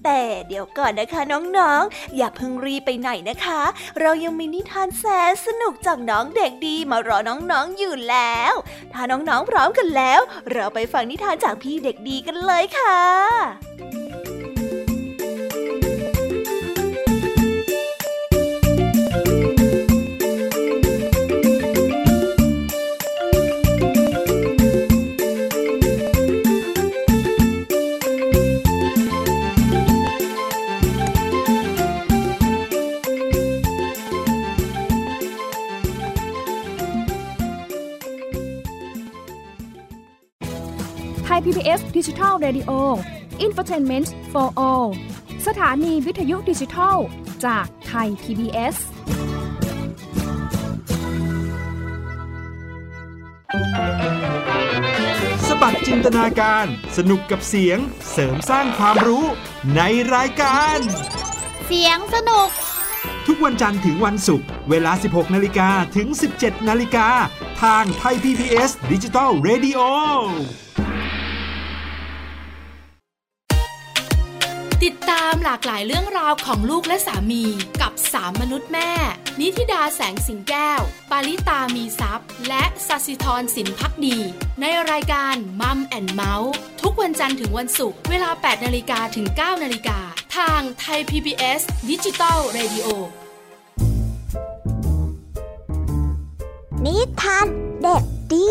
แต่เดี๋ยวก่อนนะคะน้องๆอย่าเพิ่งรีบไปไหนนะคะเรายังมีนิทานแสนสนุกจากน้องเด็กดีมารอน้องๆอยู่แล้วถ้าน้องๆพร้อมกันแล้วเราไปฟังนิทานจากพี่เด็กดีกันเลยค่ะพี บี เอส Digital Radio Infotainment for All สถานีวิทยุดิจิทัลจากไทย พี บี เอส สบัดจินตนาการสนุกกับเสียงเสริมสร้างความรู้ในรายการเสียงสนุกทุกวันจันทร์ถึงวันศุกร์เวลา สิบหกนาฬิกา ถึง สิบเจ็ดนาฬิกา ทางไทย พี บี เอส Digital Radioติดตามหลากหลายเรื่องราวของลูกและสามีกับสามมนุษย์แม่นิธิดาแสงสิงแก้วปาริตามีทรัพย์และศศิธรสินภักดีในรายการ Mum and Mouse ทุกวันจันทร์ถึงวันศุกร์เวลา แปดนาฬิกา ถึง เก้านาฬิกา ทางไทย พี บี เอส Digital Radio นิทานเด็กดี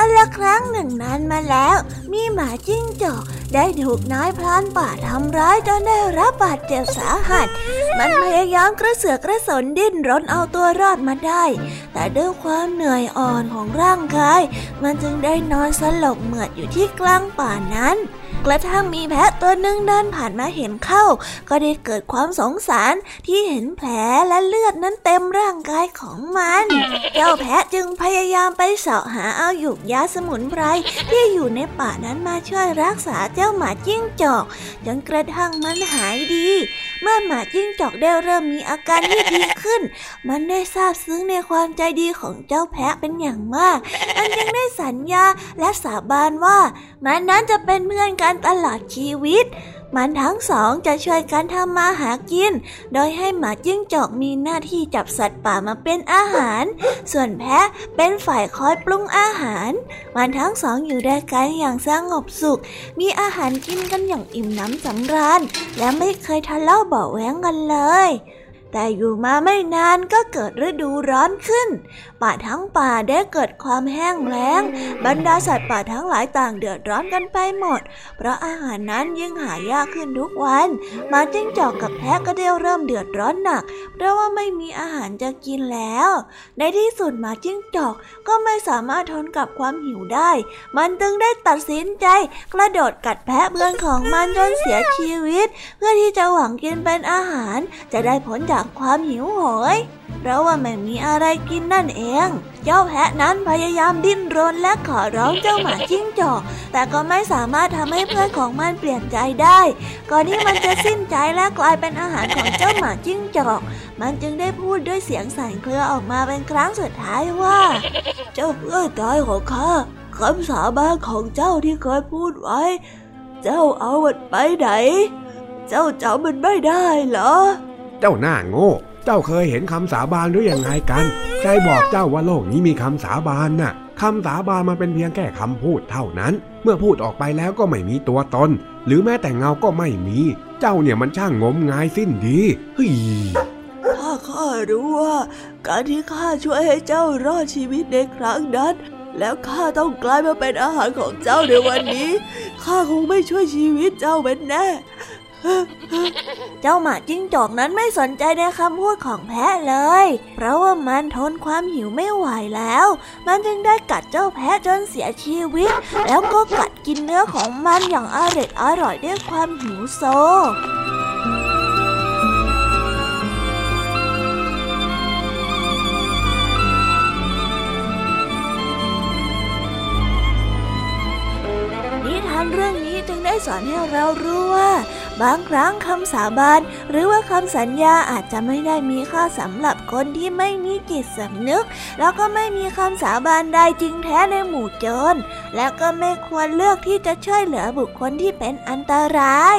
กันละครั้งหนึ่งนานมาแล้วมีหมาจิ้งจอกได้ถูกนายพรานป่าทำร้ายจนได้รับบาดเจ็บสาหัสมันพยายามกระเสือกกระสนดิ้นรนเอาตัวรอดมาได้แต่ด้วยความเหนื่อยอ่อนของร่างกายมันจึงได้นอนสลบเหมือดอยู่ที่กลางป่านั้นกระทั่งมีแพะตัวหนึ่งเดินผ่านมาเห็นเข้าก็ได้เกิดความสงสารที่เห็นแผลและเลือดนั้นเต็มร่างกายของมันเจ้าแพะจึงพยายามไปเสาะหาเอาหยูกยาสมุนไพรที่อยู่ในป่านั้นมาช่วยรักษาเจ้าหมาจิ้งจอกจนกระทั่งมันหายดีเมื่อหมาจิ้งจอกได้เริ่มมีอาการที่ดีขึ้นมันได้ซาบซึ้งในความใจดีของเจ้าแพะเป็นอย่างมากมันยังได้สัญญาและสาบานว่ามันนั้นจะเป็นเพื่อนกันตลอดชีวิตมันทั้งสองจะช่วยกันทำมาหากินโดยให้หมาจิ้งจอกมีหน้าที่จับสัตว์ป่ามาเป็นอาหารส่วนแพะเป็นฝ่ายคอยปรุงอาหารมันทั้งสองอยู่ด้วยกันอย่างสงบสุขมีอาหารกินกันอย่างอิ่มน้ำสำราญและไม่เคยทะเลาะเบาะแว้งกันเลย แต่อยู่มาไม่นานก็เกิดฤดูร้อนขึ้นป่าทั้งป่าได้เกิดความแห้งแล้งบรรดาสัตว์ป่าทั้งหลายต่างเดือดร้อนกันไปหมดเพราะอาหารนั้นยิ่งหายากขึ้นทุกวันหมาจิ้งจอกกับแพะก็ได้เริ่มเดือดร้อนหนักเพราะว่าไม่มีอาหารจะกินแล้วในที่สุดหมาจิ้งจอกก็ไม่สามารถทนกับความหิวได้มันจึงได้ตัดสินใจกระโดดกัดแพะเพื่อนของมันจนเสียชีวิตเพื่อที่จะหวังกินเป็นอาหารจะได้พ้นจากความหิวโหยเพราะว่าไม่มีอะไรกินนั่นเองเจ้าแพะนั้นพยายามดิ้นรนและขอร้องเจ้าหมาจิ้งจอกแต่ก็ไม่สามารถทำให้เพื่อนของมันเปลี่ยนใจได้ก่อนที่มันจะสิ้นใจและกลายเป็นอาหารของเจ้าหมาจิ้งจอกมันจึงได้พูดด้วยเสียงสั่นเครือออกมาเป็นครั้งสุดท้ายว่าเจ้าเพื่อนตายของข้าคำสาบานของเจ้าที่เคยพูดไว้เจ้าเอามันไปไหนเจ้าจำมันไม่ได้เหรอเจ้าหน้าโง่เจ้าเคยเห็นคำสาบานหรือยังไงกันใครบอกเจ้าว่าโลกนี้มีคำสาบานน่ะคำสาบานมันเป็นเพียงแค่คำพูดเท่านั้นเมื่อพูดออกไปแล้วก็ไม่มีตัวตนหรือแม้แต่เงาก็ไม่มีเจ้าเนี่ยมันช่างงมงายสิ้นดีเฮ้ยข้าข้ารู้ว่าการที่ข้าช่วยให้เจ้ารอดชีวิตในครั้งนั้นแล้วข้าต้องกลายมาเป็นอาหารของเจ้าในวันนี้ข้าคงไม่ช่วยชีวิตเจ้าเป็นแน่เจ้าหมาจิ้งจอกนั้นไม่สนใจในคำพูดของแพะเลยเพราะว่ามันทนความหิวไม่ไหวแล้วมันจึงได้กัดเจ้าแพะจนเสียชีวิตแล้วก็กัดกินเนื้อของมันอย่างอร่อยอร่อยด้วยความหิวโซนิทานเรื่องนี้จึงได้สอนให้เรารู้ว่าบางครั้งคำสาบานหรือว่าคำสัญญาอาจจะไม่ได้มีค่าสำหรับคนที่ไม่มีจิตสำนึกแล้วก็ไม่มีคำสาบานใดจริงแท้ในหมู่โจรและก็ไม่ควรเลือกที่จะช่วยเหลือบุคคลที่เป็นอันตราย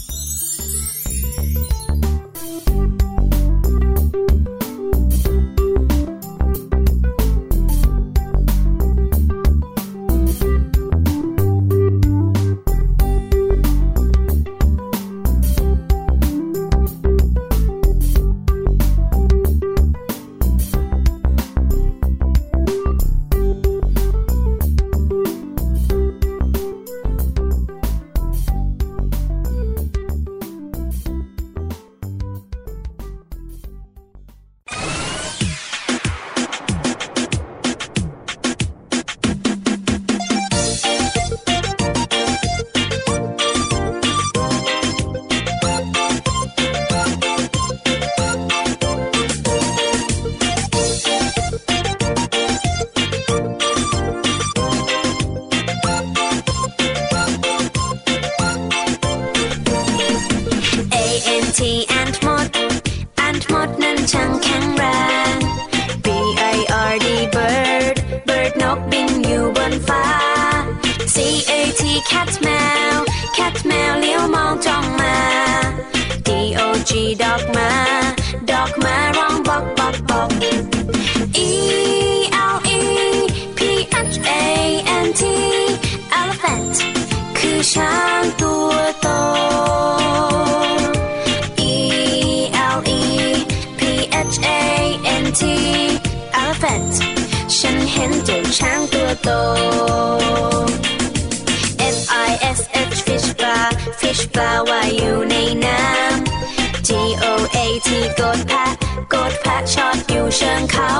ที่โกดแพะโกดแพะชอดอยู่เชิงเขา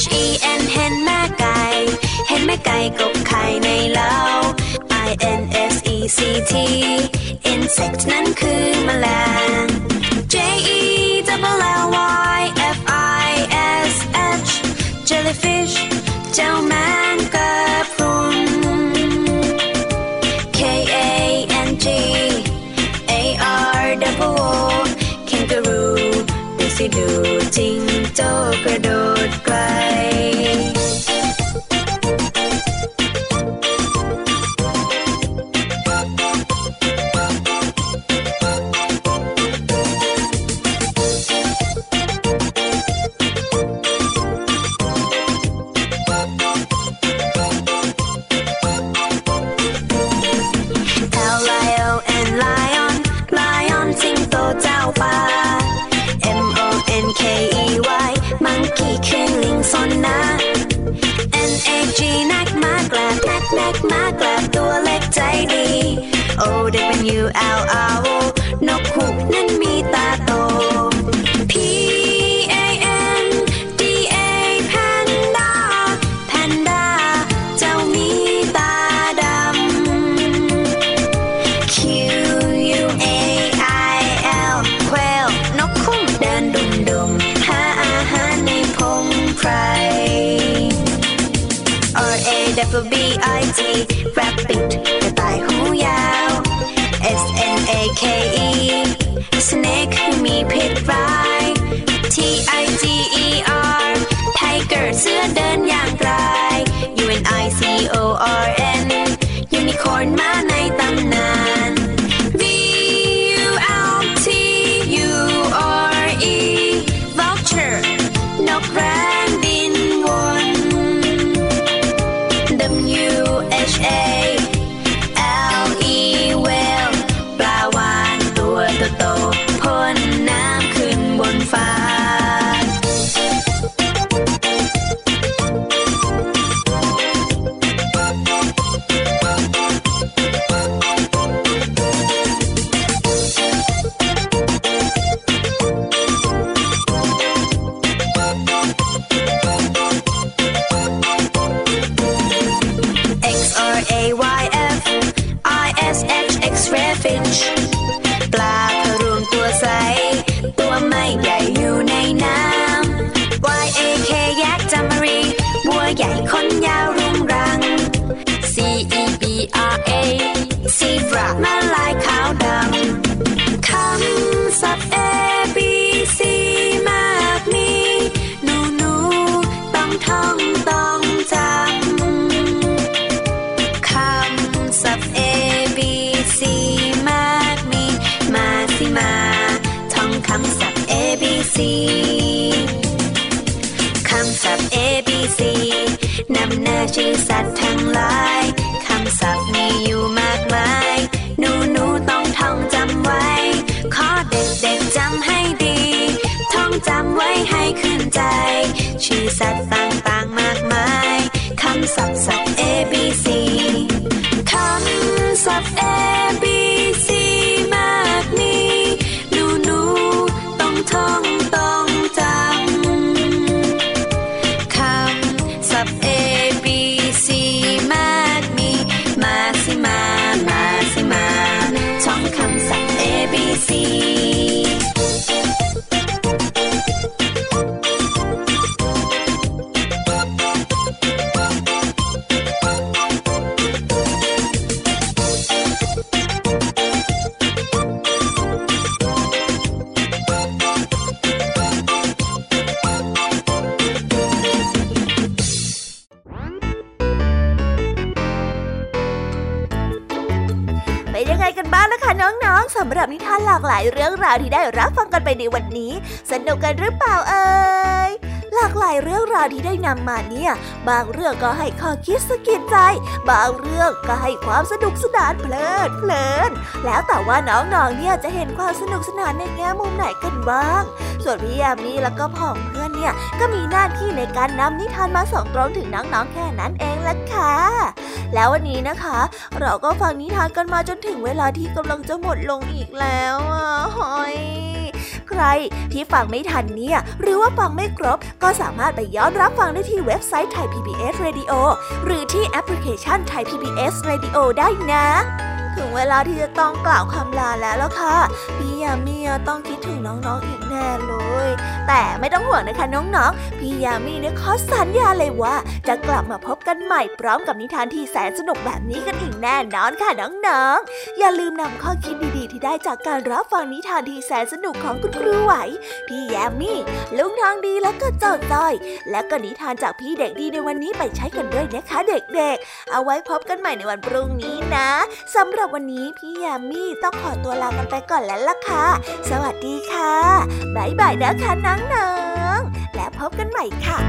H E N เห็นแม่ไก่เห็นแม่ไก่กบไข่ในเล้า I N S E C T insect นั้นคือแมลง J E double L Y F I S H jellyfish เจ้าแมงกะพรุน K A N G A R double O kangaroo ดูสิดูจิงโจ้กระโดดไกลW L R O นกฮูกนั้นมีตาโต P A N D A Panda Panda เจ้ามีตาดำ Q U A I L Quail นกคุ้งเดินดุ่มดุ่มหาอาหารในพงไพร R A W B I T Rabbit กระต่ายหูยาว S N A K E snake มีพิษร้าย T I G E R tiger เสือเดินอย่างไกล U N I C O R N unicorn มาในตำนาน V U L T U R E vulture นกแร้งบินวน W H Aคำศัพท์ A B C นำหน้าชื่อสัตว์ทั้งหลายคำศัพท์มีอยู่มากมายหนูหนูต้องท่องจำไว้ขอเด็กเด็กจำให้ดีท่องจำไว้ให้ขึ้นใจชื่อสัตว์ต่างๆมากมายคำศัพท์ศัพท์ A B C คำศัพท์ A B C มากมีหนูหนูต้องท่องสำหรับนิทานหลากหลายเรื่องราวที่ได้รับฟังกันไปในวันนี้สนุกกันหรือเปล่าเอ่ยหลากหลายเรื่องราวที่ได้นำมาเนี่ยบางเรื่องก็ให้ข้อคิดสะกิดใจบางเรื่องก็ให้ความสนุกสนานเพลิดเพลินแล้วแต่ว่าน้องๆเนี่ยจะเห็นความสนุกสนานในแง่มุมไหนกันบ้างส่วนพี่ยามีแล้วก็พ่องเพื่อนเนี่ยก็มีหน้าที่ในการนำนิทานมาส่องตรงถึงน้องๆแค่นั้นเองล่ะค่ะแล้ววันนี้นะคะเราก็ฟังนิทานกันมาจนถึงเวลาที่กำลังจะหมดลงอีกแล้วอ่ะหอย ใครที่ฟังไม่ทันเนี่ยหรือว่าฟังไม่ครบก็สามารถไปย้อนรับฟังได้ที่เว็บไซต์ไทย พี บี เอส Radio หรือที่แอปพลิเคชันไทย พี บี เอส Radio ได้นะถึงเวลาที่จะต้องกล่าวคำลาแล้วล่ะค่ะพี่ยามีต้องคิดถึงน้องๆ อ, อีกแน่เลยแต่ไม่ต้องห่วงนะคะน้องๆพี่ยามีเนี่ยขอสัญญาเลยว่าจะกลับมาพบกันใหม่พร้อมกับนิทานที่แสนสนุกแบบนี้กันอีกแน่นอนค่ะน้องๆอย่าลืมนำข้อคิดดีๆที่ได้จากการรับฟังนิทานที่แสนสนุกของคุณครูไหวพี่ยามีลุงทองดีแล้วก็เจ้าจ้อยและก็นิทานจากพี่เด็กดีในวันนี้ไปใช้กันด้วยนะคะเด็กๆเอาไว้พบกันใหม่ในวันพรุ่งนี้นะสำหรับวันนี้พี่ยามีต้องขอตัวลากันไปก่อนแล้วล่ะค่ะสวัสดีค่ะบ๊ายบายนะคะน้องๆและพบกันใหม่ค่ะต